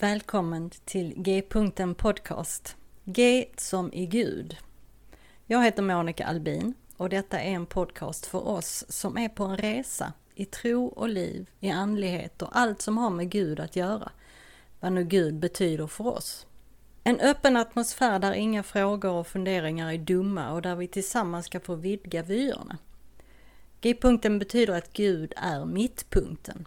Välkommen till G-punkten podcast. G som i Gud. Jag heter Monica Albin och detta är en podcast för oss som är på en resa i tro och liv, i andlighet och allt som har med Gud att göra. Vad nu Gud betyder för oss. En öppen atmosfär där inga frågor och funderingar är dumma och där vi tillsammans ska få vidga vyerna. G-punkten betyder att Gud är mittpunkten,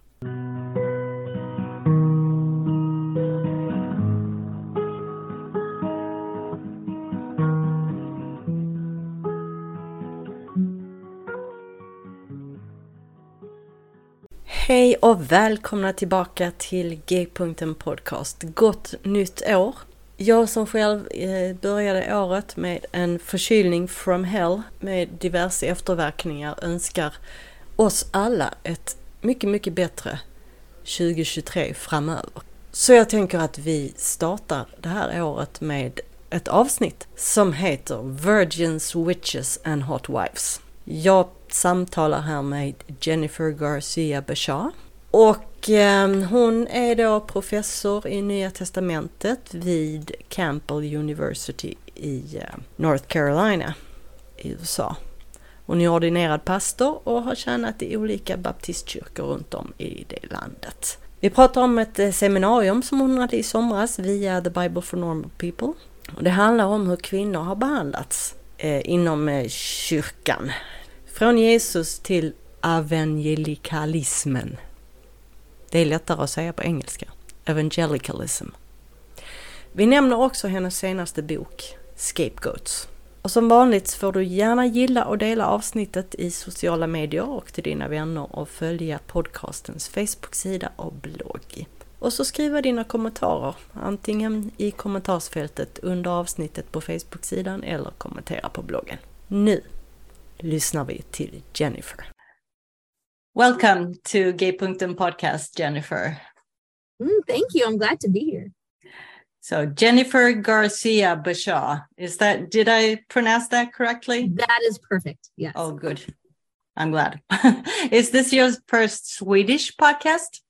Hej och välkomna tillbaka till G-punkten podcast. Gott nytt år! Jag som själv började året med en förkylning from hell med diverse efterverkningar önskar oss alla ett mycket, mycket bättre 2023 framöver. Så jag tänker att vi startar det här året med ett avsnitt som heter Virgins, Witches and Hot Wives. Jag samtalar här med Jennifer Garcia Bashaw och hon är då professor i Nya Testamentet vid Campbell University i North Carolina i USA. Hon är ordinerad pastor och har tjänat i olika baptistkyrkor runt om i det landet. Vi pratar om ett seminarium som hon hade i somras via The Bible for Normal People. Och det handlar om hur kvinnor har behandlats inom kyrkan. Från Jesus till evangelikalismen. Det är lättare att säga på engelska. Evangelicalism. Vi nämner också hennes senaste bok, Scapegoats. Och som vanligt får du gärna gilla och dela avsnittet i sociala medier och till dina vänner och följa podcastens Facebook-sida och blogg. Och så skriva dina kommentarer, antingen i kommentarsfältet under avsnittet på Facebook-sidan eller kommentera på bloggen. Nu lyssnar vi till Jennifer. Welcome to G-punkten podcast, Jennifer. Thank you. I'm glad to be here. So Jennifer Garcia Bashaw, did I pronounce that correctly? That is perfect. Yes. Oh, good. I'm glad. Is this your first Swedish podcast?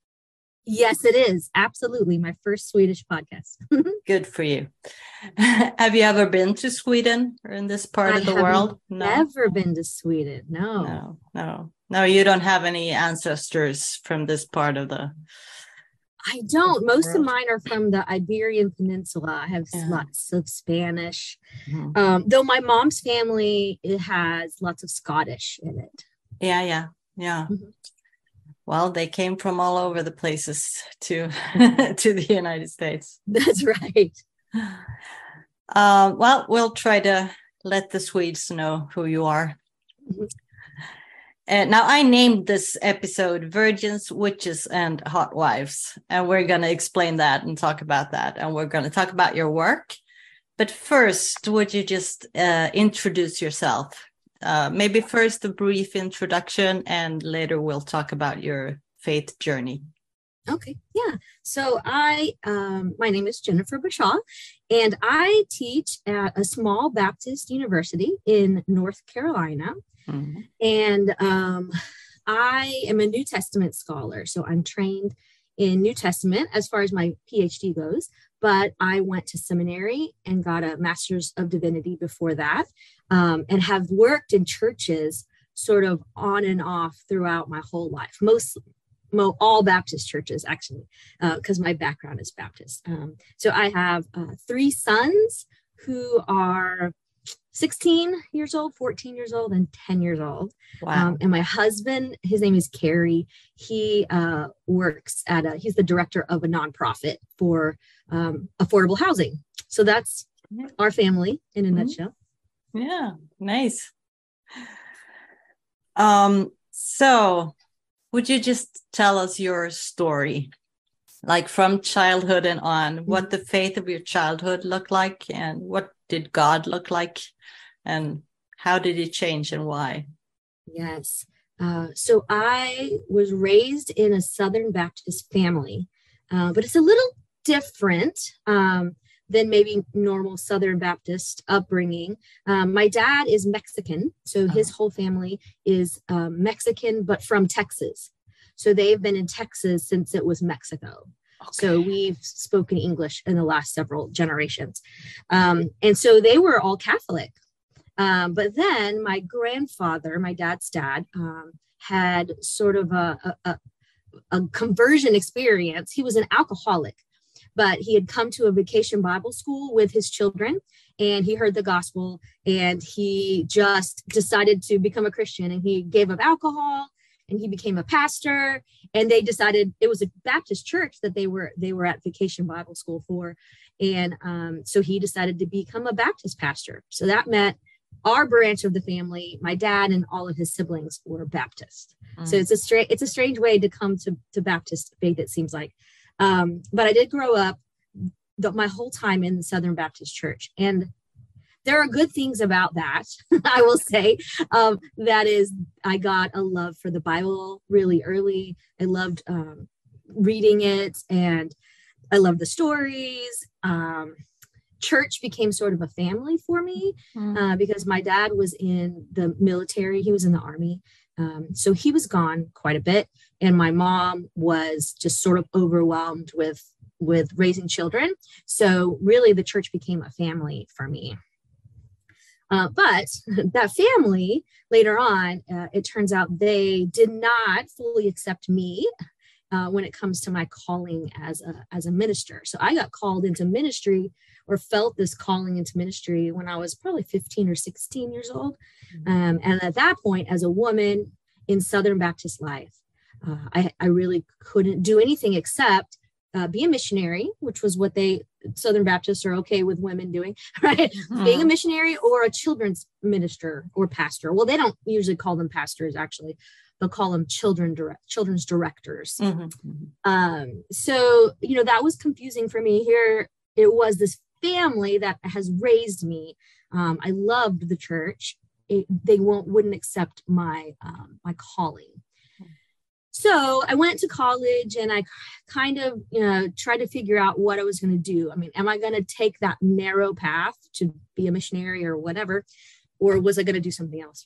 Yes, it is. Absolutely. My first Swedish podcast. Good for you. Have you ever been to Sweden or in this part of the world? No. Never been to Sweden. No. No, you don't have any ancestors from this part of the... I don't. Most of mine are from the Iberian Peninsula. I have lots of Spanish. Mm-hmm. Though my mom's family, it has lots of Scottish in it. Yeah. Mm-hmm. Well, they came from all over the places to the United States. That's right. Well, we'll try to let the Swedes know who you are. Mm-hmm. Now, I named this episode Virgins, Witches, and Hot Wives. And we're going to explain that and talk about that. And we're going to talk about your work. But first, would you just introduce yourself? Maybe first a brief introduction, and later we'll talk about your faith journey. Okay, yeah. So my name is Jennifer Bashaw, and I teach at a small Baptist university in North Carolina. Mm-hmm. And I am a New Testament scholar, so I'm trained in New Testament as far as my PhD goes, but I went to seminary and got a master's of divinity before that, and have worked in churches sort of on and off throughout my whole life, mostly all Baptist churches, actually, because my background is Baptist. So I have three sons who are 16 years old, 14 years old, and 10 years old. Wow. And my husband, his name is Kerry. He works at he's the director of a nonprofit for affordable housing. So that's our family in a nutshell. Yeah, nice. So would you just tell us your story? Like from childhood and on, what the faith of your childhood looked like and what did God look like and How did it change and why? Yes. So I was raised in a Southern Baptist family, but it's a little different than maybe normal Southern Baptist upbringing. My dad is Mexican, so his whole family is Mexican, but from Texas. So they've been in Texas since it was Mexico. Okay. So we've spoken English in the last several generations. And so they were all Catholic. But then my grandfather, my dad's dad, had sort of a conversion experience. He was an alcoholic, but he had come to a vacation Bible school with his children, and he heard the gospel, and he just decided to become a Christian, and he gave up alcohol, and he became a pastor. And they decided it was a Baptist church that they were at vacation Bible school for. And so he decided to become a Baptist pastor. So that meant our branch of the family, my dad and all of his siblings, were Baptist. Mm. So it's a strange way to come to Baptist faith, it seems like. But I did grow up my whole time in the Southern Baptist Church. And there are good things about that, I will say. That is, I got a love for the Bible really early. I loved reading it, and I loved the stories. Church became sort of a family for me because my dad was in the military. He was in the army. So he was gone quite a bit. And my mom was just sort of overwhelmed with raising children. So really the church became a family for me. But that family later on, it turns out they did not fully accept me when it comes to my calling as a minister. So I got called into ministry, or felt this calling into ministry, when I was probably 15 or 16 years old. And at that point, as a woman in Southern Baptist life, I really couldn't do anything except be a missionary, which was what Southern Baptists are okay with women doing, right? Mm-hmm. Being a missionary or a children's minister or pastor. Well, they don't usually call them pastors, actually. They'll call them children's directors. Mm-hmm. So, that was confusing for me. Here it was, this family that has raised me. I loved the church. They wouldn't accept my my calling. So I went to college, and I kind of, tried to figure out what I was going to do. I mean, am I going to take that narrow path to be a missionary or whatever, or was I going to do something else?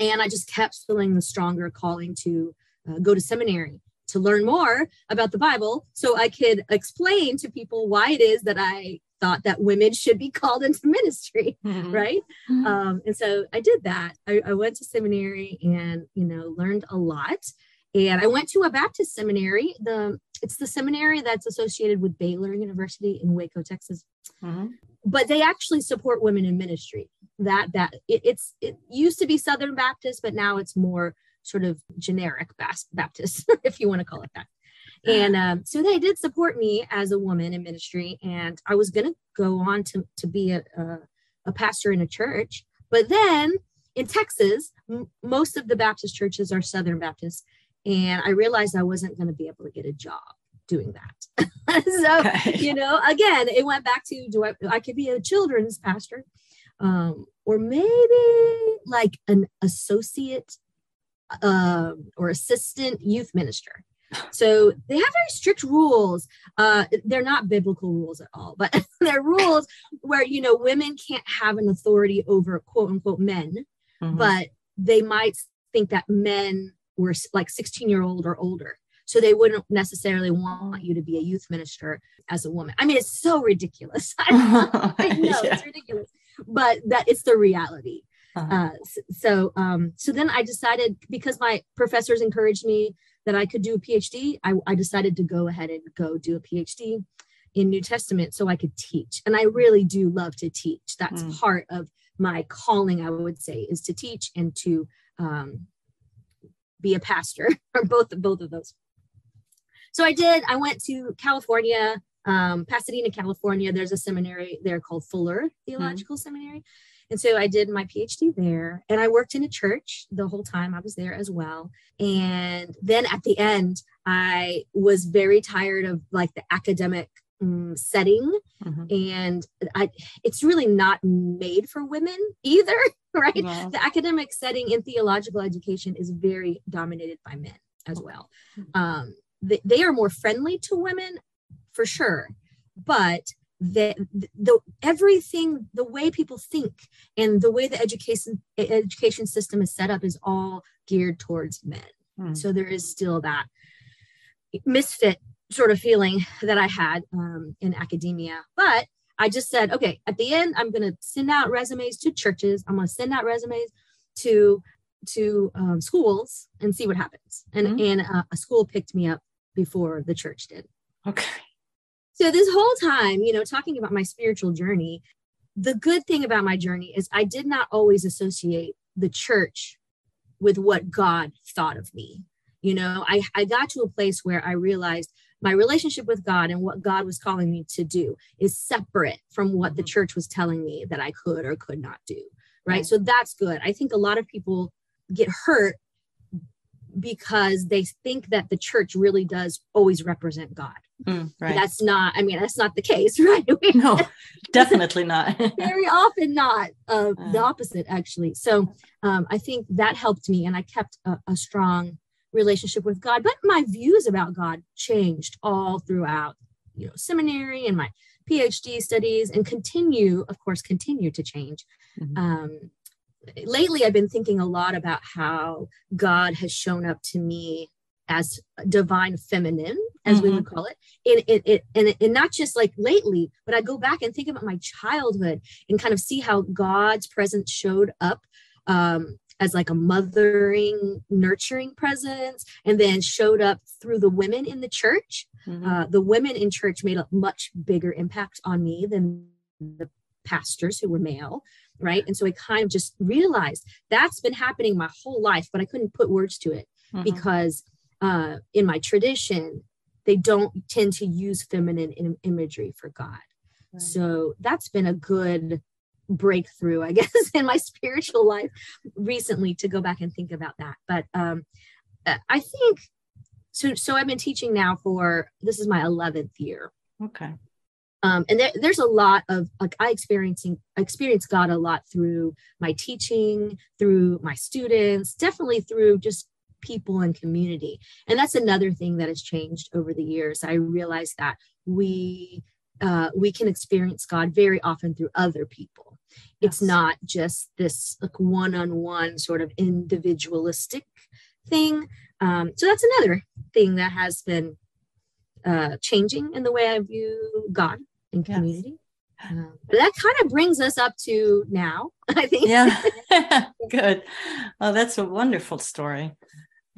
And I just kept feeling the stronger calling to go to seminary, to learn more about the Bible, so I could explain to people why it is that I thought that women should be called into ministry, mm-hmm. right? Mm-hmm. And so I did that. I went to seminary and, learned a lot. And I went to a Baptist seminary. It's the seminary that's associated with Baylor University in Waco, Texas. Mm-hmm. But they actually support women in ministry. It used to be Southern Baptist, but now it's more sort of generic Baptist, if you want to call it that. And so they did support me as a woman in ministry, and I was going to go on to be a pastor in a church. But then in Texas, most of the Baptist churches are Southern Baptists, and I realized I wasn't going to be able to get a job doing that. So, again, it went back to, I could be a children's pastor, or maybe like an associate or assistant youth minister. So they have very strict rules. They're not biblical rules at all, but they're rules where, women can't have an authority over quote unquote men, mm-hmm. but they might think that men were like 16-year-old or older. So they wouldn't necessarily want you to be a youth minister as a woman. I mean, it's so ridiculous. I know it's ridiculous, but that it's the reality. Uh-huh. So then I decided, because my professors encouraged me that I could do a PhD, I decided to go ahead and go do a PhD in New Testament so I could teach. And I really do love to teach. That's part of my calling, I would say, is to teach and to be a pastor, or both of those. So I did. I went to California, Pasadena, California. There's a seminary there called Fuller Theological Seminary. And so I did my PhD there, and I worked in a church the whole time I was there as well. And then at the end, I was very tired of like the academic setting. Mm-hmm. And it's really not made for women either, right? Yeah. The academic setting in theological education is very dominated by men as well. Mm-hmm. They are more friendly to women for sure, but everything, the way people think and the way the education system is set up is all geared towards men. Mm. So there is still that misfit sort of feeling that I had in academia. But I just said, okay, at the end, I'm going to send out resumes to churches. I'm going to send out resumes to schools and see what happens. And a school picked me up before the church did. Okay. So this whole time, talking about my spiritual journey, the good thing about my journey is I did not always associate the church with what God thought of me. I got to a place where I realized my relationship with God and what God was calling me to do is separate from what the church was telling me that I could or could not do. Right. So that's good. I think a lot of people get hurt because they think that the church really does always represent God. Right. That's not the case, right? No, definitely not. Very often not. The opposite, actually. So I think that helped me, and I kept a strong relationship with God. But my views about God changed all throughout, seminary and my PhD studies, and continue to change. Mm-hmm. Lately, I've been thinking a lot about how God has shown up to me as divine feminine, as we would call it. And not just like lately, but I go back and think about my childhood and kind of see how God's presence showed up as like a mothering, nurturing presence, and then showed up through the women in the church. Mm-hmm. The women in church made a much bigger impact on me than the pastors who were male. Right. And so I kind of just realized that's been happening my whole life, but I couldn't put words to it because in my tradition, they don't tend to use feminine imagery for God. Right. So that's been a good breakthrough, I guess, in my spiritual life recently, to go back and think about that. But I think so I've been teaching now this is my 11th year. Okay. And there's a lot of, like, I experience God a lot through my teaching, through my students, definitely through just people and community. And that's another thing that has changed over the years. I realized that we can experience God very often through other people. Yes. It's not just this like one-on-one sort of individualistic thing. So that's another thing that has been changing in the way I view God and community. Yes. But that kind of brings us up to now, I think. Yeah. Good. Well, that's a wonderful story.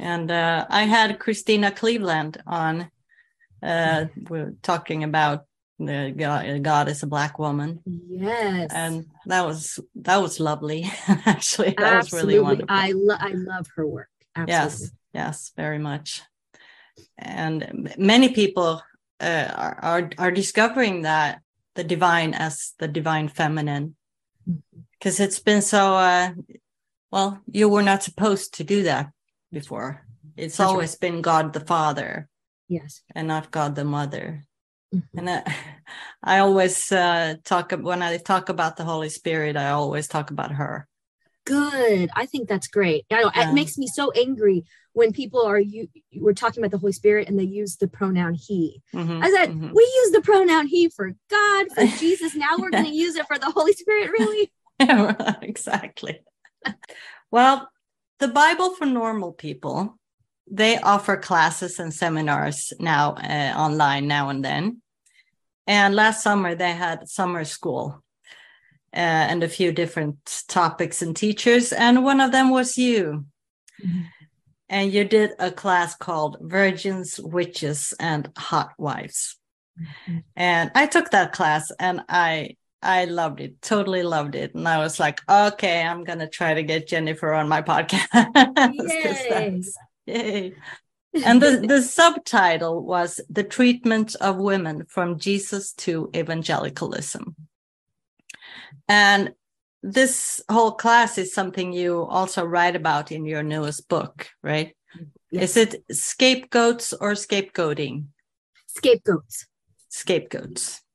And I had Christina Cleveland on. We're talking about God is a Black woman. Yes. And that was lovely. Actually, that absolutely was really wonderful. I love her work. Absolutely. Yes, very much. And many people are discovering that the divine as the divine feminine, because it's been so, well, you were not supposed to do that before. It's That's always right. been God the Father, yes, and not God the Mother. Mm-hmm. And I always when I talk about the Holy Spirit, I always talk about her. Good. I think that's great. I know, it makes me so angry when people we're talking about the Holy Spirit and they use the pronoun he. Mm-hmm, I said, we use the pronoun he for God, for Jesus. Now we're going to use it for the Holy Spirit, really? Exactly. Well, the Bible for Normal People, they offer classes and seminars now online now and then. And last summer they had summer school. And a few different topics and teachers. And one of them was you. Mm-hmm. And you did a class called Virgins, Witches, and Hot Wives. Mm-hmm. And I took that class and I loved it, totally loved it. And I was like, okay, I'm going to try to get Jennifer on my podcast. Yay. And the subtitle was The Treatment of Women from Jesus to Evangelicalism. And this whole class is something you also write about in your newest book, right? Yes. Is it Scapegoats or Scapegoating? Scapegoats.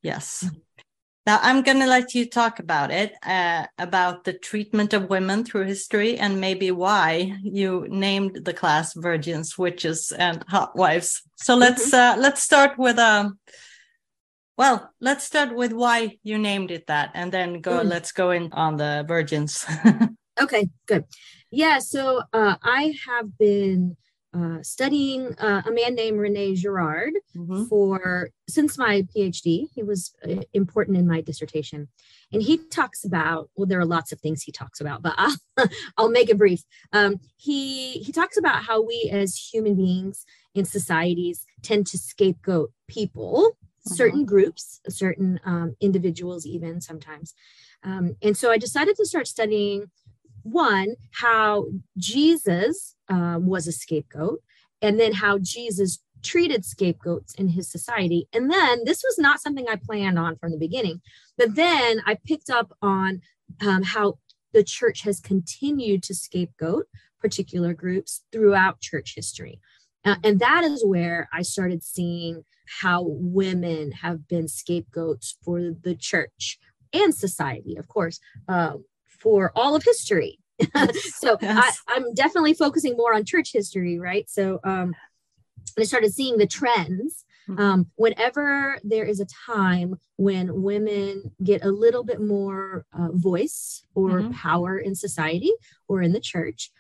Yes. Now, I'm going to let you talk about it, about the treatment of women through history and maybe why you named the class Virgins, Witches, and Hot Wives. So let's start with why you named it that, and then let's go in on the Virgins. Okay, good. Yeah, so I have been studying a man named René Girard since my PhD. He was important in my dissertation, and he talks about, well, there are lots of things he talks about, but I'll make it brief. He talks about how we as human beings in societies tend to scapegoat people, certain groups, certain individuals, even sometimes. And so I decided to start studying, one, how Jesus was a scapegoat, and then how Jesus treated scapegoats in his society. And then this was not something I planned on from the beginning, but then I picked up on how the church has continued to scapegoat particular groups throughout church history. And that is where I started seeing how women have been scapegoats for the church and society, of course, for all of history. So yes. I'm definitely focusing more on church history, right? So I started seeing the trends. Whenever there is a time when women get a little bit more voice or power in society or in the church,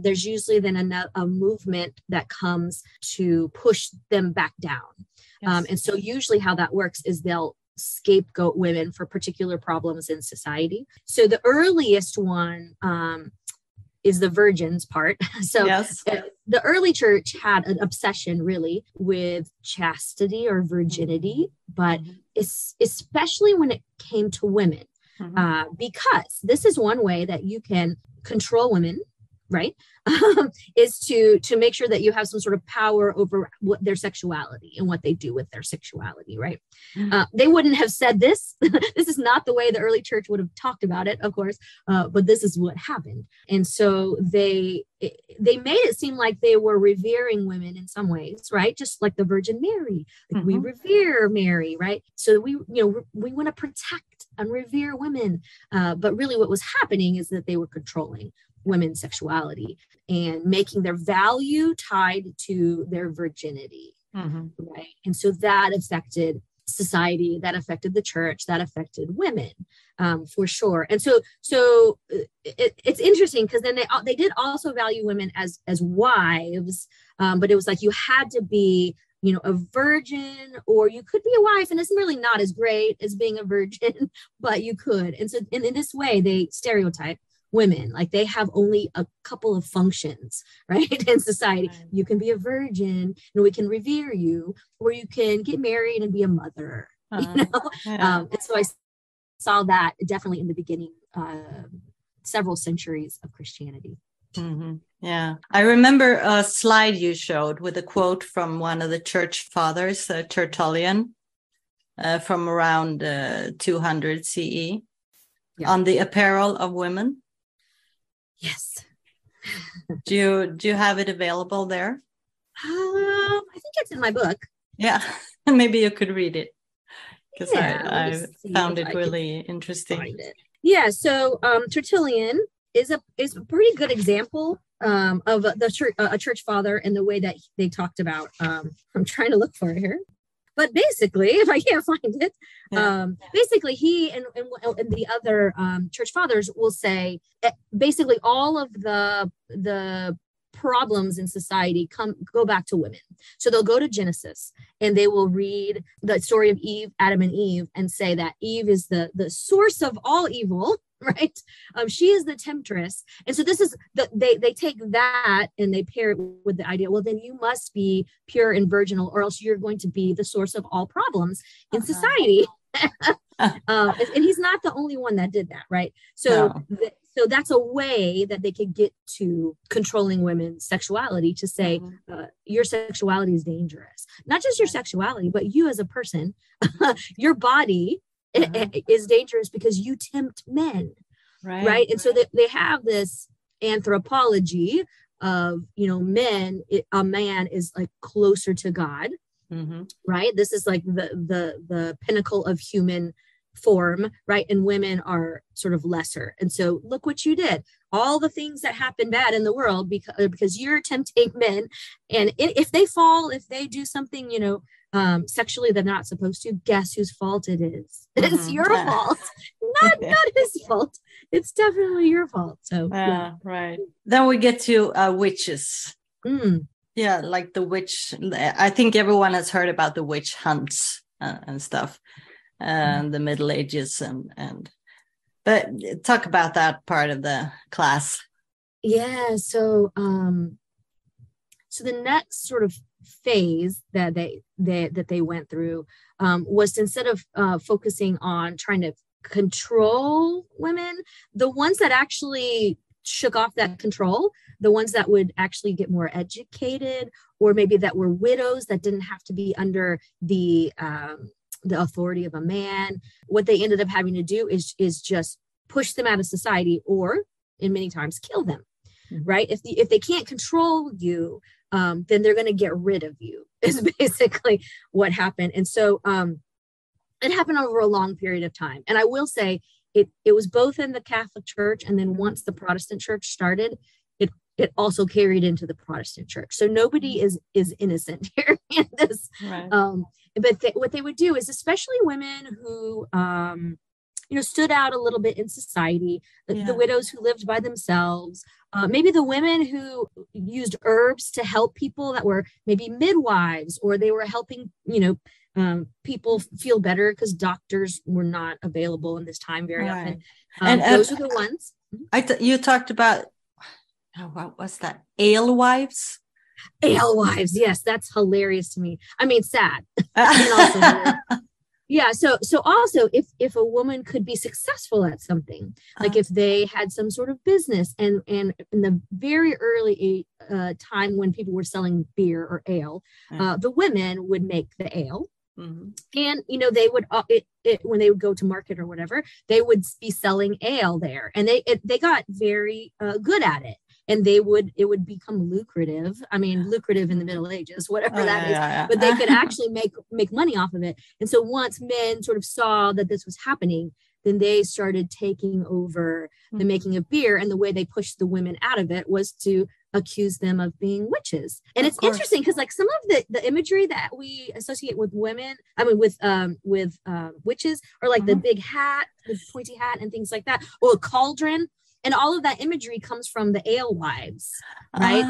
there's usually then a movement that comes to push them back down. Yes. And so usually how that works is they'll scapegoat women for particular problems in society. So the earliest one is the virgins part. So yes. The early church had an obsession really with chastity or virginity, but especially when it came to women, because this is one way that you can control women, right? Is to make sure that you have some sort of power over what their sexuality and what they do with their sexuality, right? They wouldn't have said this. This is not the way the early church would have talked about it, of course, but this is what happened. And so they made it seem like they were revering women in some ways, right? Just like the Virgin Mary, like we revere Mary, right? So we want to protect and revere women. But really what was happening is that they were controlling women's sexuality and making their value tied to their virginity, right? And so that affected society, that affected the church, that affected women for sure. And so it's interesting because then they did also value women as wives, but it was like you had to be a virgin, or you could be a wife, and it's really not as great as being a virgin, but you could. And so in this way, they stereotype women, like they have only a couple of functions, right? In society, you can be a virgin and we can revere you, or you can get married and be a mother, and so I saw that definitely in the beginning, several centuries of Christianity. Yeah. I remember a slide you showed with a quote from one of the church fathers, Tertullian, from around 200 CE, on the apparel of women. Yes. Do you have it available there? I think it's in my book. Yeah, maybe you could read it, because I found it really interesting. Yeah, so Tertullian is a pretty good example of a church father and the way that they talked about. I'm trying to look for it here. But basically, if I can't find it, basically he and the other church fathers will say basically all of the problems in society go back to women. So they'll go to Genesis and they will read the story of Adam and Eve, and say that Eve is the source of all evil, right? She is the temptress. And so this is they take that and they pair it with the idea, well, then you must be pure and virginal, or else you're going to be the source of all problems in society. And he's not the only one that did that, right? So so that's a way that they could get to controlling women's sexuality, to say your sexuality is dangerous. Not just your sexuality, but you as a person, your body is dangerous because you tempt men, right? And so they have this anthropology of, men, a man is like closer to God, right? This is like the pinnacle of human form, right? And women are sort of lesser. And so look what you did. All the things that happen bad in the world because you're tempting men. And if they fall, if they do something, you know, sexually they're not supposed to, guess whose fault it is? Mm-hmm. It's your fault, not his fault. It's definitely your fault. So yeah. Right. Then we get to witches. Mm. Yeah, like the witch. I think everyone has heard about the witch hunts and stuff, and the Middle Ages and. But talk about that part of the class. Yeah. So the next sort of phase that they went through was, instead of focusing on trying to control women, the ones that actually shook off that control, the ones that would actually get more educated, or maybe that were widows that didn't have to be under the authority of a man, what they ended up having to do is just push them out of society, or in many times kill them, right? If they can't control you, then they're going to get rid of you, is basically what happened. And so it happened over a long period of time. And I will say it was both in the Catholic Church, and then once the Protestant Church started, it also carried into the Protestant Church. So nobody is innocent here in this. Right. But what they would do is, especially women who, stood out a little bit in society, the widows who lived by themselves, maybe the women who used herbs to help people that were maybe midwives, or they were helping, people feel better because doctors were not available in this time very often. And those are the ones. You talked about, what was that? Alewives? Alewives. Yes. That's hilarious to me. I mean, sad. And also, yeah. So also if a woman could be successful at something, like if they had some sort of business, and in the very early time when people were selling beer or ale, the women would make the ale. Mm-hmm. And, they would, when they would go to market or whatever, they would be selling ale there, and they got very good at it. And it would become lucrative. I mean, lucrative in the Middle Ages, whatever that is, but they could actually make money off of it. And so once men sort of saw that this was happening, then they started taking over the making of beer. And the way they pushed the women out of it was to accuse them of being witches. And it's interesting because, like, some of the imagery that we associate with women, I mean, with witches, are like the big hat, the pointy hat and things like that, or a cauldron. And all of that imagery comes from the alewives, right?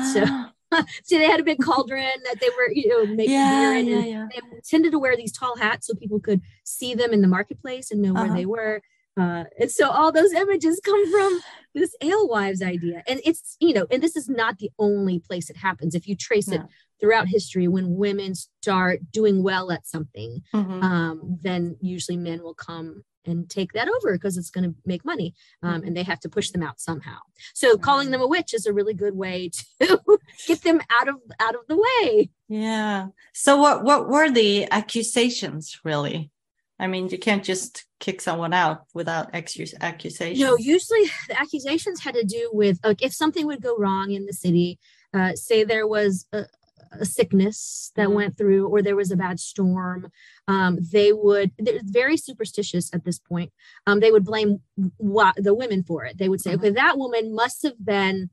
So they had a big cauldron that they were, making beer in. And they tended to wear these tall hats so people could see them in the marketplace and know where they were. And so all those images come from this alewives idea. And it's, and this is not the only place it happens. If you trace it throughout history, when women start doing well at something, then usually men will come and take that over because it's going to make money, and they have to push them out somehow. So calling them a witch is a really good way to get them out of the way. Yeah. So what were the accusations really? I mean, you can't just kick someone out without accusations. No, usually the accusations had to do with, like, if something would go wrong in the city, say there was a sickness that went through, or there was a bad storm. They're very superstitious at this point. They would blame the women for it. They would say, okay, that woman must have been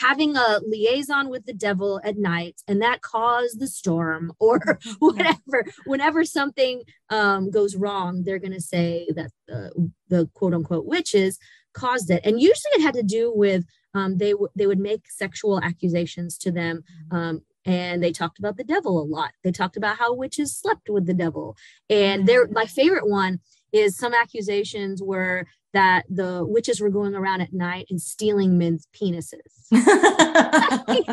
having a liaison with the devil at night, and that caused the storm, or whatever. Whenever something goes wrong, they're going to say that the quote unquote witches caused it. And usually it had to do with, they would make sexual accusations to them. And they talked about the devil a lot. They talked about how witches slept with the devil. And my favorite one is, some accusations were that the witches were going around at night and stealing men's penises. What?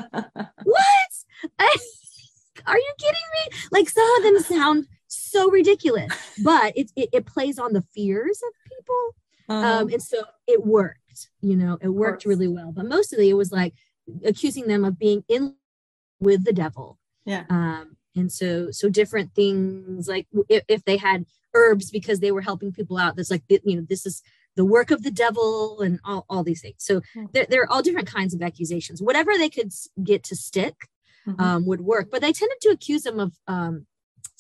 Are you kidding me? Like, some of them sound so ridiculous, but it plays on the fears of people. And so it worked, it worked really well. But mostly it was like accusing them of being in with the devil. Yeah. And so different things, like if they had herbs because they were helping people out, that's like, this is the work of the devil, and all these things. So there are all different kinds of accusations. Whatever they could get to stick would work, but they tended to accuse them of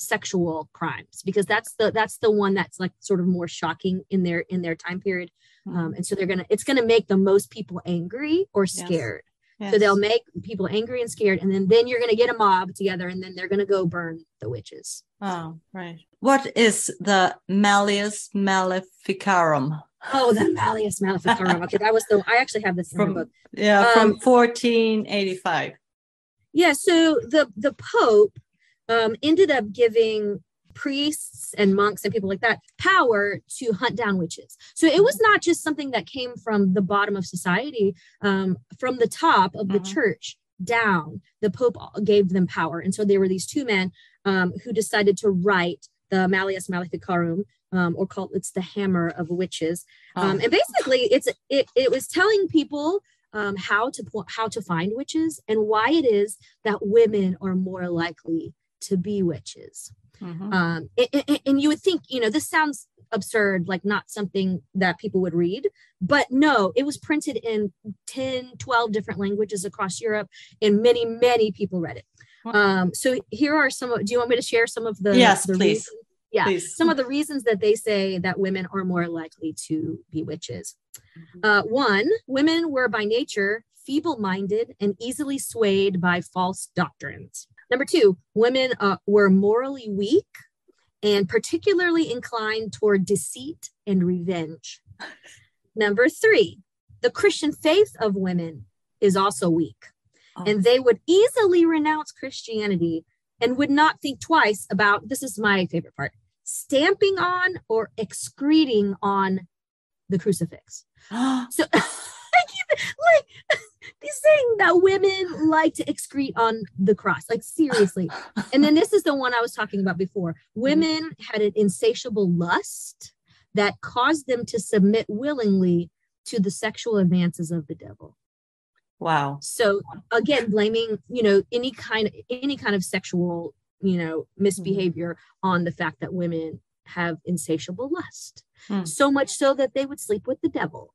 sexual crimes, because that's the one that's like sort of more shocking in their time period. And so it's going to make the most people angry or scared. Yes. So they'll make people angry and scared. And then you're going to get a mob together, and then they're going to go burn the witches. Oh, right. What is the Malleus Maleficarum? Oh, the Malleus Maleficarum. Okay, that was the, I actually have this in my book. Yeah, from 1485. Yeah, so the Pope ended up giving priests and monks and people like that power to hunt down witches. So it was not just something that came from the bottom of society, from the top of the church down, the Pope gave them power. And so there were these two men who decided to write the Malleus Maleficarum, or called, it's the hammer of witches. And basically it was telling people how to find witches and why it is that women are more likely to be witches. And you would think, you know, this sounds absurd, like not something that people would read, but no, it was printed in 10, 12 different languages across Europe, and many, many people read it. So here are some, do you want me to share some of the, yes, the please. Reasons? Yeah. Please. Some of the reasons that they say that women are more likely to be witches. One, women were by nature feeble-minded and easily swayed by false doctrines. Number two, women were morally weak and particularly inclined toward deceit and revenge. Number three, the Christian faith of women is also weak, and they would easily renounce Christianity and would not think twice about, this is my favorite part, stamping on or excreting on the crucifix. So... like he's saying that women like to excrete on the cross, like seriously. And then this is the one I was talking about before. Women had an insatiable lust that caused them to submit willingly to the sexual advances of the devil. Wow. So again, blaming, you know, any kind of sexual, you know, misbehavior on the fact that women have insatiable lust, so much so that they would sleep with the devil.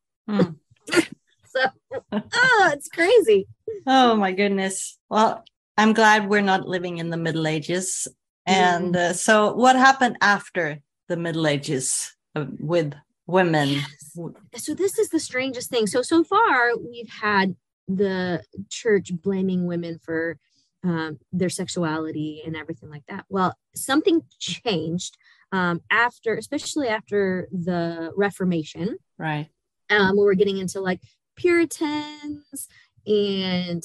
Oh, it's crazy. Oh, my goodness. Well, I'm glad we're not living in the Middle Ages. And so what happened after the Middle Ages with women? Yes. So this is the strangest thing. So far, we've had the church blaming women for their sexuality and everything like that. Well, something changed especially after the Reformation. Right. Where we're getting into like Puritans and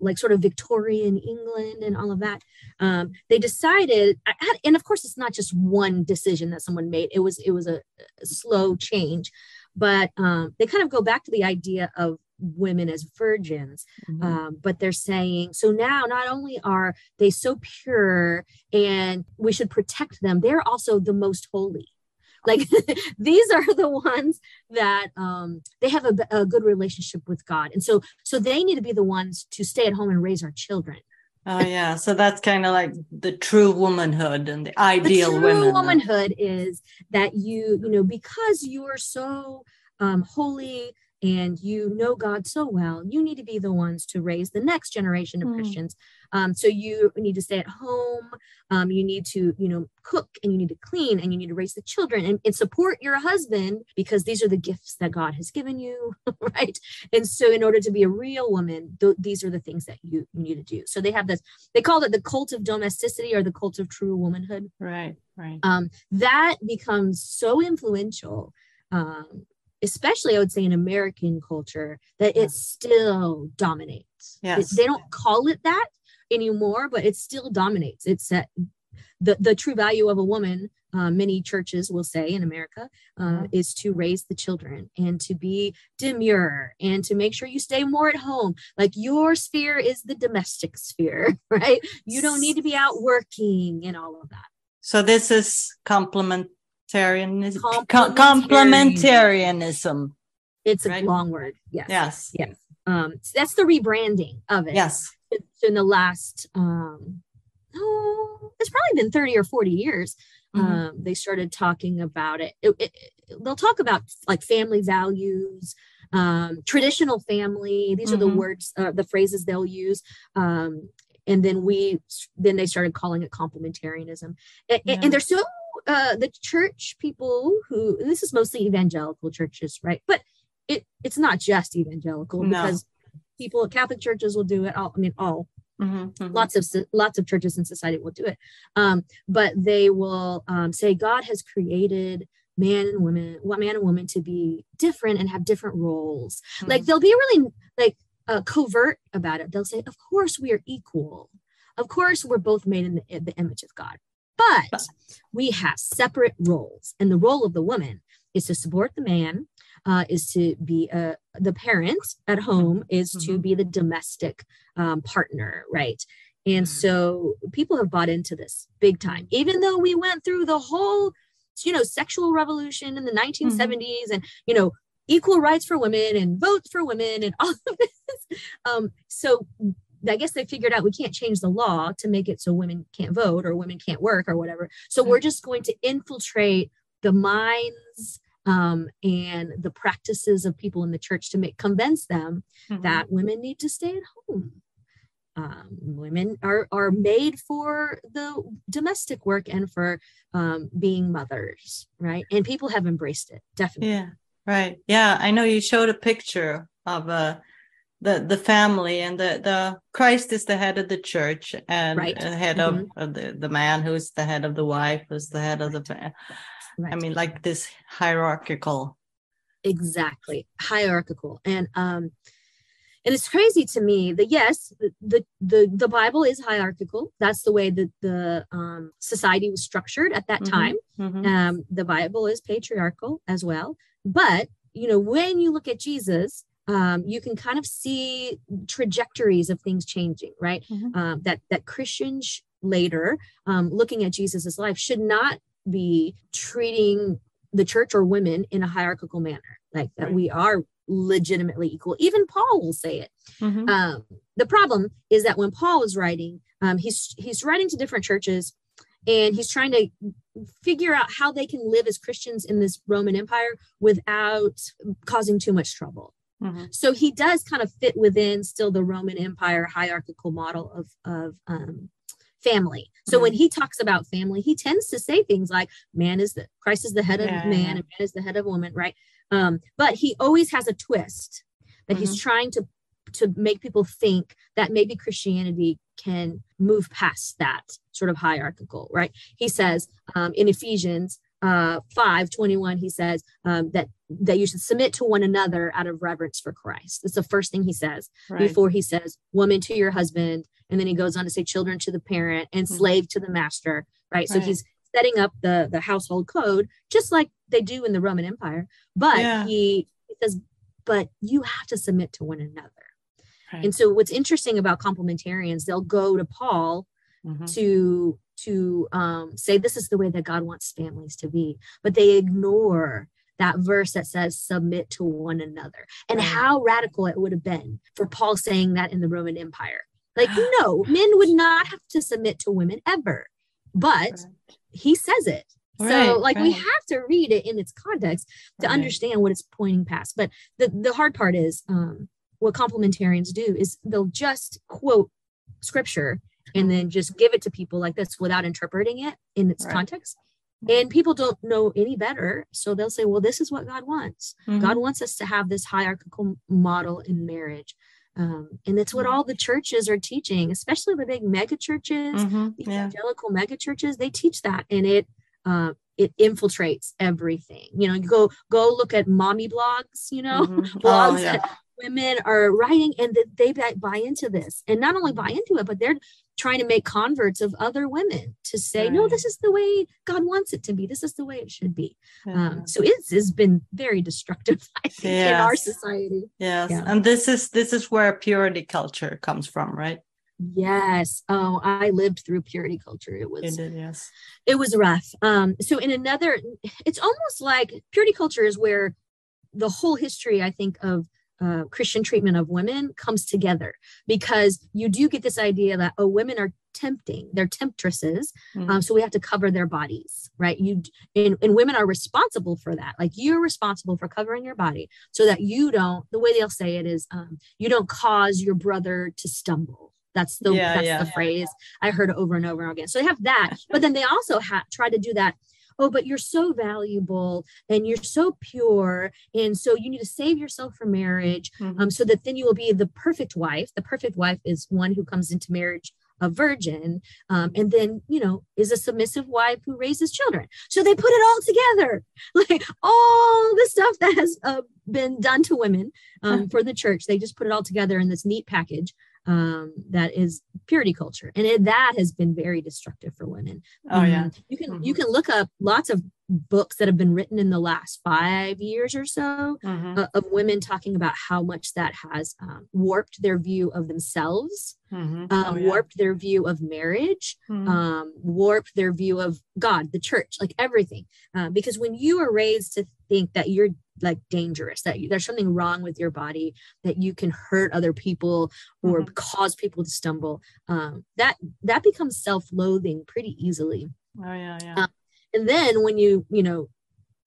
like sort of Victorian England and all of that. They decided, and of course, it's not just one decision that someone made. It was a slow change, but they kind of go back to the idea of women as virgins. But they're saying, so now not only are they so pure and we should protect them, they're also the most holy. Like these are the ones that they have a good relationship with God. And so they need to be the ones to stay at home and raise our children. Oh, yeah. So that's kind of like the true womanhood and the ideal women. The true womanhood is that you know, because you are so holy and you know God so well, you need to be the ones to raise the next generation of Christians. So you need to stay at home. You need to, you know, cook, and you need to clean, and you need to raise the children and support your husband, because these are the gifts that God has given you, right? And so in order to be a real woman, these are the things that you need to do. So they have this, they call it the cult of domesticity or the cult of true womanhood. Right. That becomes so influential, especially I would say in American culture, that it still dominates. Yes. They don't call it that anymore, but it still dominates. It's the true value of a woman, many churches will say in America, is to raise the children and to be demure and to make sure you stay more at home. Like your sphere is the domestic sphere, right? You don't need to be out working and all of that. So this is complementarianism. It's a long word. Yes. So that's the rebranding of it. Yes. So in the last, it's probably been 30 or 40 years. They started talking about it. They'll talk about like family values, traditional family. These are the words, the phrases they'll use. And then they started calling it complementarianism. And there's so the church people who, and this is mostly evangelical churches, right? But it's not just evangelical, because people, Catholic churches will do it. All lots of churches in society will do it. But they will say God has created man and woman to be different and have different roles. Mm-hmm. Like they'll be really covert about it. They'll say, of course we are equal. Of course we're both made in the image of God, but we have separate roles. And the role of the woman is to support the man, is to be the parent at home, is to be the domestic partner, right? And so people have bought into this big time, even though we went through the whole sexual revolution in the 1970s and, equal rights for women and votes for women and all of this. So I guess they figured out we can't change the law to make it so women can't vote or women can't work or whatever. So we're just going to infiltrate the minds and the practices of people in the church to convince them that women need to stay at home. Women are made for the domestic work and for being mothers, right? And people have embraced it, definitely. Yeah, right. Yeah, I know you showed a picture of the family, and the Christ is the head of the church, and the head of the man who's the head of the wife, who's the head of the family. Right. I mean, like this hierarchical. Exactly, hierarchical. And it's crazy to me that, yes, the Bible is hierarchical. That's the way that the society was structured at that time. The Bible is patriarchal as well. But, when you look at Jesus, you can kind of see trajectories of things changing, right? That Christians later looking at Jesus's life should not be treating the church or women in a hierarchical manner, like that we are legitimately equal. Even Paul will say it. The problem is that when Paul was writing, he's writing to different churches, and he's trying to figure out how they can live as Christians in this Roman Empire without causing too much trouble. So he does kind of fit within still the Roman Empire hierarchical model of family. So when he talks about family, he tends to say things like Christ is the head of man, and man is the head of woman, right? But he always has a twist that he's trying to make people think that maybe Christianity can move past that sort of hierarchical, right? He says in Ephesians 5:21, he says that you should submit to one another out of reverence for Christ. That's the first thing he says before he says, woman to your husband. And then he goes on to say children to the parent and slave to the master, right? So he's setting up the household code, just like they do in the Roman Empire. But he says, but you have to submit to one another. Right. And so what's interesting about complementarians, they'll go to Paul to say, this is the way that God wants families to be. But they ignore that verse that says submit to one another, and how radical it would have been for Paul saying that in the Roman Empire. Like, no, men would not have to submit to women ever, but he says it. So we have to read it in its context to understand what it's pointing past. But the hard part is what complementarians do is they'll just quote scripture and then just give it to people like this without interpreting it in its context. And people don't know any better. So they'll say, well, this is what God wants. God wants us to have this hierarchical model in marriage. And that's what all the churches are teaching, especially the big mega churches, evangelical mega churches. They teach that, and it infiltrates everything. You go look at mommy blogs, blogs that women are writing, and they buy into this, and not only buy into it, but they're trying to make converts of other women to say, no, this is the way God wants it to be. This is the way it should be. So it's been very destructive, I think, in our society. And this is where purity culture comes from, right? Yes. Oh, I lived through purity culture. It was rough. So in another, it's almost like purity culture is where the whole history, I think, of Christian treatment of women comes together, because you do get this idea that, oh, women are tempting, they're temptresses. So we have to cover their bodies, right? And women are responsible for that. Like, you're responsible for covering your body so that the way they'll say it is, you don't cause your brother to stumble. That's the phrase I heard over and over again. So they have that, but then they also try to do that. Oh, but you're so valuable and you're so pure. And so you need to save yourself for marriage so that then you will be the perfect wife. The perfect wife is one who comes into marriage a virgin, and then, you know, is a submissive wife who raises children. So they put it all together, like all the stuff that has been done to women for the church. They just put it all together in this neat package that is purity culture. And that has been very destructive for women. Oh, yeah. You can look up lots of books that have been written in the last 5 years or so of women talking about how much that has warped their view of themselves, warped their view of marriage, warped their view of God, the church, like everything. Because when you are raised to think that you're like dangerous, that there's something wrong with your body, that you can hurt other people or cause people to stumble, that becomes self-loathing pretty easily. Oh yeah, yeah. And then when you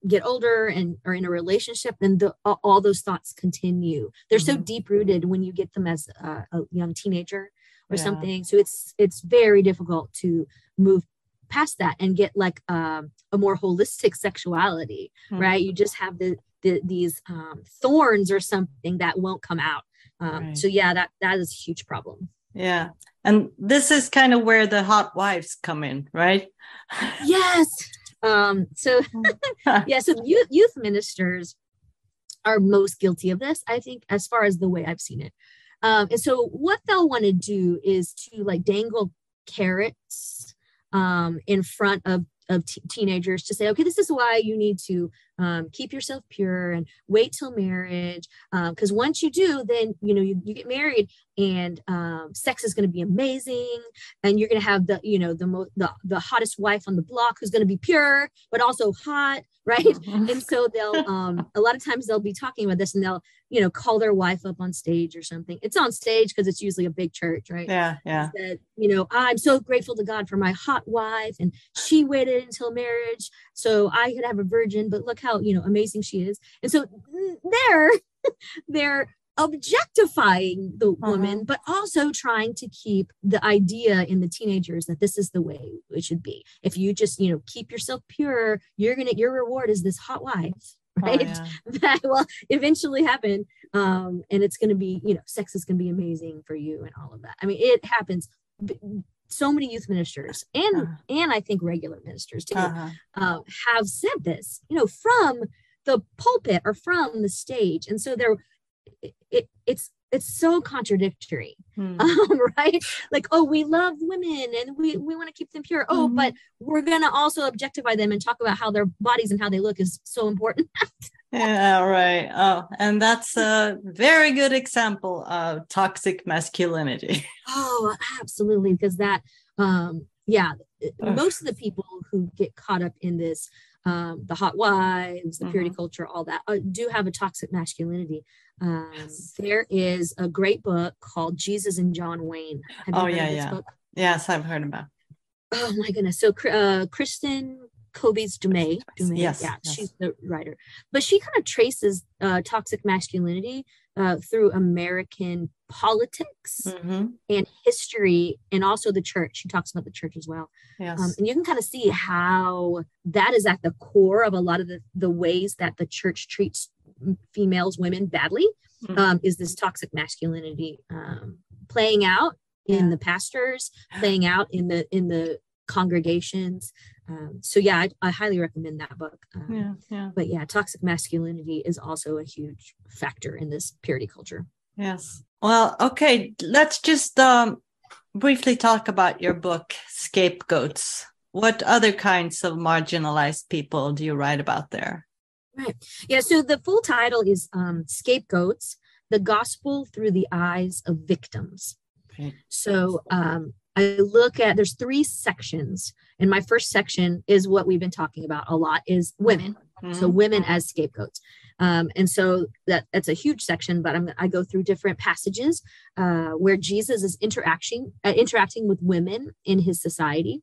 get older and are in a relationship, then all those thoughts continue. They're so deep-rooted when you get them as a young teenager or something. So it's very difficult to move past that and get like a more holistic sexuality, right? You just have these thorns or something that won't come out. So yeah, that is a huge problem. Yeah. And this is kind of where the hot wives come in, right? Yes. So youth ministers are most guilty of this, I think, as far as the way I've seen it. And so what they'll want to do is to like dangle carrots in front of teenagers to say, okay, this is why you need to keep yourself pure and wait till marriage. Because once you do, then, you know, you get married and sex is going to be amazing. And you're going to have the hottest wife on the block who's going to be pure, but also hot. Right. And so they'll a lot of times they'll be talking about this and they'll, you know, call their wife up on stage or something. It's on stage because it's usually a big church. Right. Yeah. Yeah. That, you know, I'm so grateful to God for my hot wife and she waited until marriage so I could have a virgin. But look how, you know, amazing she is. And so they're objectifying the woman, but also trying to keep the idea in the teenagers that this is the way it should be. If you just, you know, keep yourself pure, your reward is this hot wife, right? Oh, yeah. That will eventually happen. And it's going to be, you know, sex is going to be amazing for you and all of that. I mean, it happens. So many youth ministers and I think regular ministers too have said this, you know, from the pulpit or from the stage. And so it's so contradictory, right? Like, oh, we love women and we want to keep them pure. Oh, but we're going to also objectify them and talk about how their bodies and how they look is so important. Yeah, right. Oh, and that's a very good example of toxic masculinity. Oh, absolutely. Because that, most of the people who get caught up in this, the hot wives, the purity culture, all that do have a toxic masculinity. Yes. There is a great book called Jesus and John Wayne. Book? Yes, I've heard about. Oh my goodness. So Kristen Kobe's Dumais. Yes. She's the writer, but she kind of traces toxic masculinity through American politics and history, and also the church. She talks about the church as well. Yes. And you can kind of see how that is at the core of a lot of the ways that the church treats females, women badly, is this toxic masculinity playing out in the pastors, playing out in the congregations. So yeah, I highly recommend that book. But yeah, toxic masculinity is also a huge factor in this purity culture. Yes. Well, okay. Let's just briefly talk about your book, Scapegoats. What other kinds of marginalized people do you write about there? Right. Yeah. So the full title is Scapegoats, the Gospel Through the Eyes of Victims. Okay. So I look at, there's three sections. And my first section is what we've been talking about a lot, is women. So women as scapegoats. And so that's a huge section, but I go through different passages where Jesus is interacting with women in his society,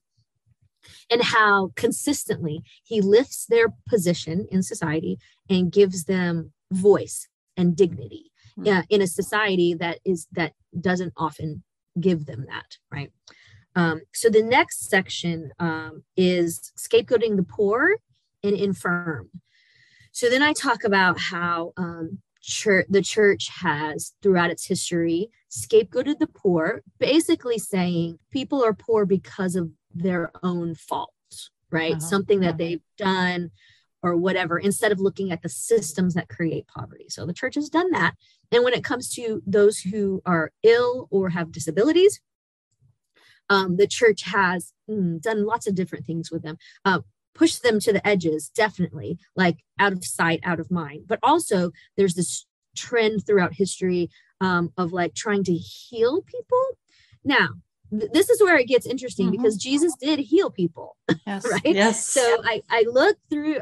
and how consistently he lifts their position in society and gives them voice and dignity in a society that doesn't often give them that, right? So the next section is scapegoating the poor and infirm. So then I talk about how the church has, throughout its history, scapegoated the poor, basically saying people are poor because of their own fault, right? Uh-huh. Something that they've done or whatever, instead of looking at the systems that create poverty. So the church has done that. And when it comes to those who are ill or have disabilities, the church has done lots of different things with them. Push them to the edges, definitely, like out of sight, out of mind. But also there's this trend throughout history of like trying to heal people. Now, this is where it gets interesting, mm-hmm. because Jesus did heal people, yes. right? Yes. So I look through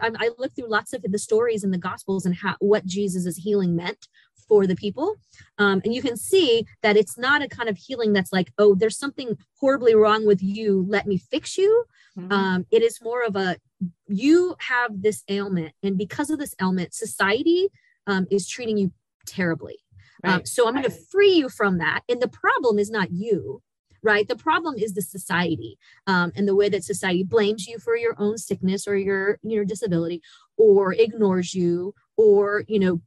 lots of the stories in the Gospels and how, what Jesus's healing meant for the people. And you can see that it's not a kind of healing that's like, oh, there's something horribly wrong with you, let me fix you. Mm-hmm. It is more of a, you have this ailment, and because of this ailment, society is treating you terribly. Right. So I'm going to free you from that. And the problem is not you. Right. The problem is the society and the way that society blames you for your own sickness or your disability, or ignores you, or, you know,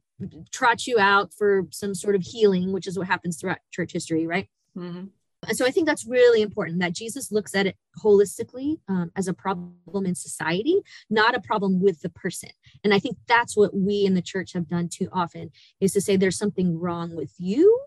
trots you out for some sort of healing, which is what happens throughout church history. Right. Mm-hmm. And so I think that's really important, that Jesus looks at it holistically as a problem in society, not a problem with the person. And I think that's what we in the church have done too often, is to say there's something wrong with you.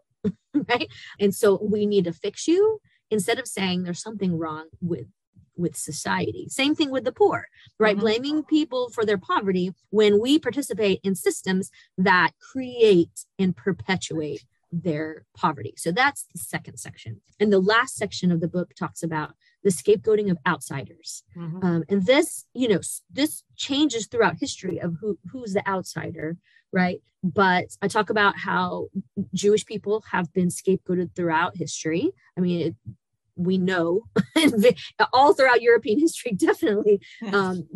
Right. And so we need to fix you, instead of saying there's something wrong with society. Same thing with the poor, right? Mm-hmm. Blaming people for their poverty when we participate in systems that create and perpetuate their poverty. So that's the second section. And the last section of the book talks about the scapegoating of outsiders. Mm-hmm. And this, you know, this changes throughout history of who's the outsider, right? But I talk about how Jewish people have been scapegoated throughout history. I mean, we know all throughout European history, definitely,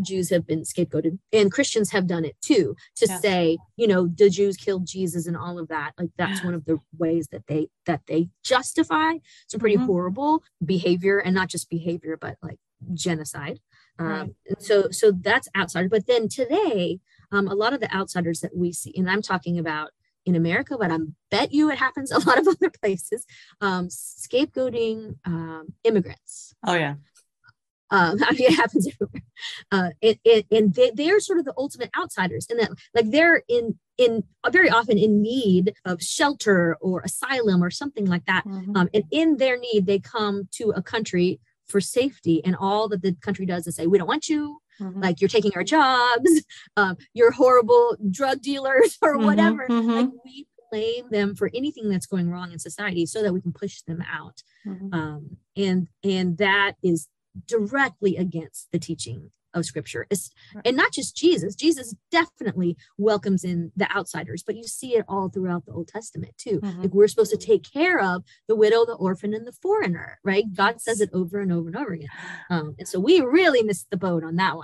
Jews have been scapegoated, and Christians have done it too, to say, you know, the Jews killed Jesus and all of that. Like, that's one of the ways that they justify some pretty mm-hmm. horrible behavior, and not just behavior, but like genocide. Right. So that's outsider. But then today, a lot of the outsiders that we see, and I'm talking about in America, but I bet you it happens a lot of other places, scapegoating immigrants. Oh, yeah. I mean, it happens everywhere. And they are sort of the ultimate outsiders, in that, like, they're in very often in need of shelter or asylum or something like that. Mm-hmm. And in their need, they come to a country for safety, and all that the country does is say, we don't want you. Mm-hmm. Like, you're taking our jobs, you're horrible drug dealers or mm-hmm, whatever. Mm-hmm. Like, we blame them for anything that's going wrong in society so that we can push them out. Mm-hmm. And that is directly against the teaching of scripture. And not just Jesus. Jesus definitely welcomes in the outsiders, but you see it all throughout the Old Testament too. Mm-hmm. Like, we're supposed to take care of the widow, the orphan, and the foreigner, right? God says it over and over and over again. And so we really missed the boat on that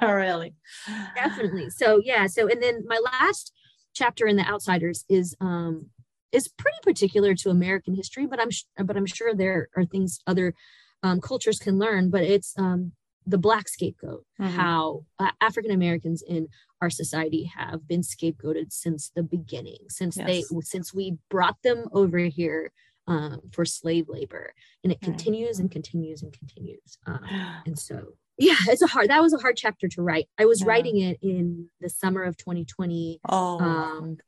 one. Really? Definitely. So yeah. So, and then my last chapter in the outsiders is pretty particular to American history, but I'm sure there are things other cultures can learn, but it's, the Black scapegoat, mm-hmm. how African-Americans in our society have been scapegoated since the beginning, since we brought them over here for slave labor. And it continues and continues and continues. And so, yeah, that was a hard chapter to write. I was writing it in the summer of 2020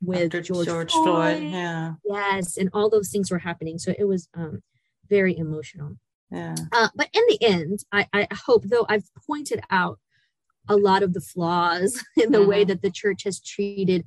with George Floyd. Yeah. Yes. And all those things were happening. So it was very emotional. Yeah. But in the end, I hope, though, I've pointed out a lot of the flaws in the way that the church has treated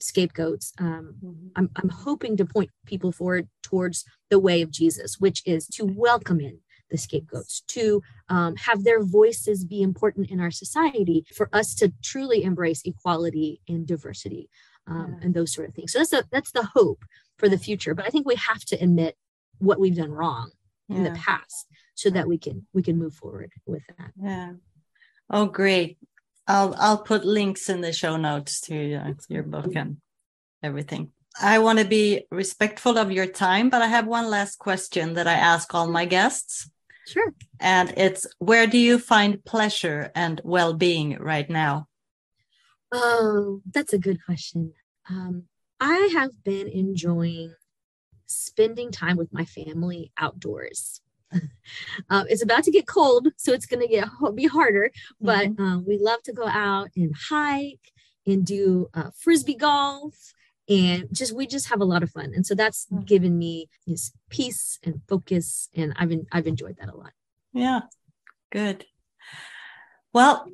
scapegoats. I'm hoping to point people forward towards the way of Jesus, which is to welcome in the scapegoats, to have their voices be important in our society, for us to truly embrace equality and diversity and those sort of things. So that's the hope for the future. But I think we have to admit what we've done wrong in the past, so that we can move forward with that. Yeah. Oh, great. I'll put links in the show notes to your book and everything. I want to be respectful of your time, but I have one last question that I ask all my guests. Sure. And it's, where do you find pleasure and well-being right now? Oh, that's a good question. I have been enjoying spending time with my family outdoors. It's about to get cold, so it's going to be harder, but we love to go out and hike and do frisbee golf, and we just have a lot of fun. And so that's given me this peace and focus, and I've enjoyed that a lot. Yeah, good. Well,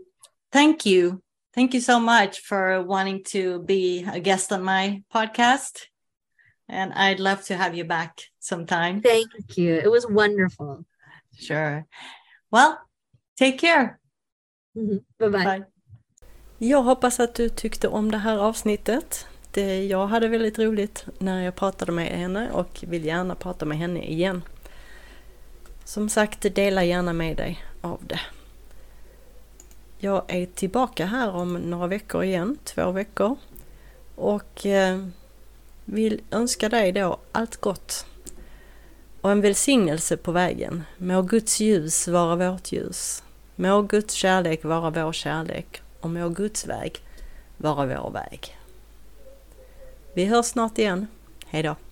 thank you. Thank you so much for wanting to be a guest on my podcast. And I'd love to have you back sometime. Thank you. It was wonderful. Sure. Well, take care. Mm-hmm. Bye-bye. Bye. Jag hoppas att du tyckte om det här avsnittet. Jag hade väldigt roligt när jag pratade med henne och vill gärna prata med henne igen. Som sagt, dela gärna med dig av det. Jag är tillbaka här om några veckor igen, 2 veckor. Och vill önska dig då allt gott och en välsignelse på vägen. Må Guds ljus vara vårt ljus. Må Guds kärlek vara vår kärlek. Och må Guds väg vara vår väg. Vi hörs snart igen. Hej då!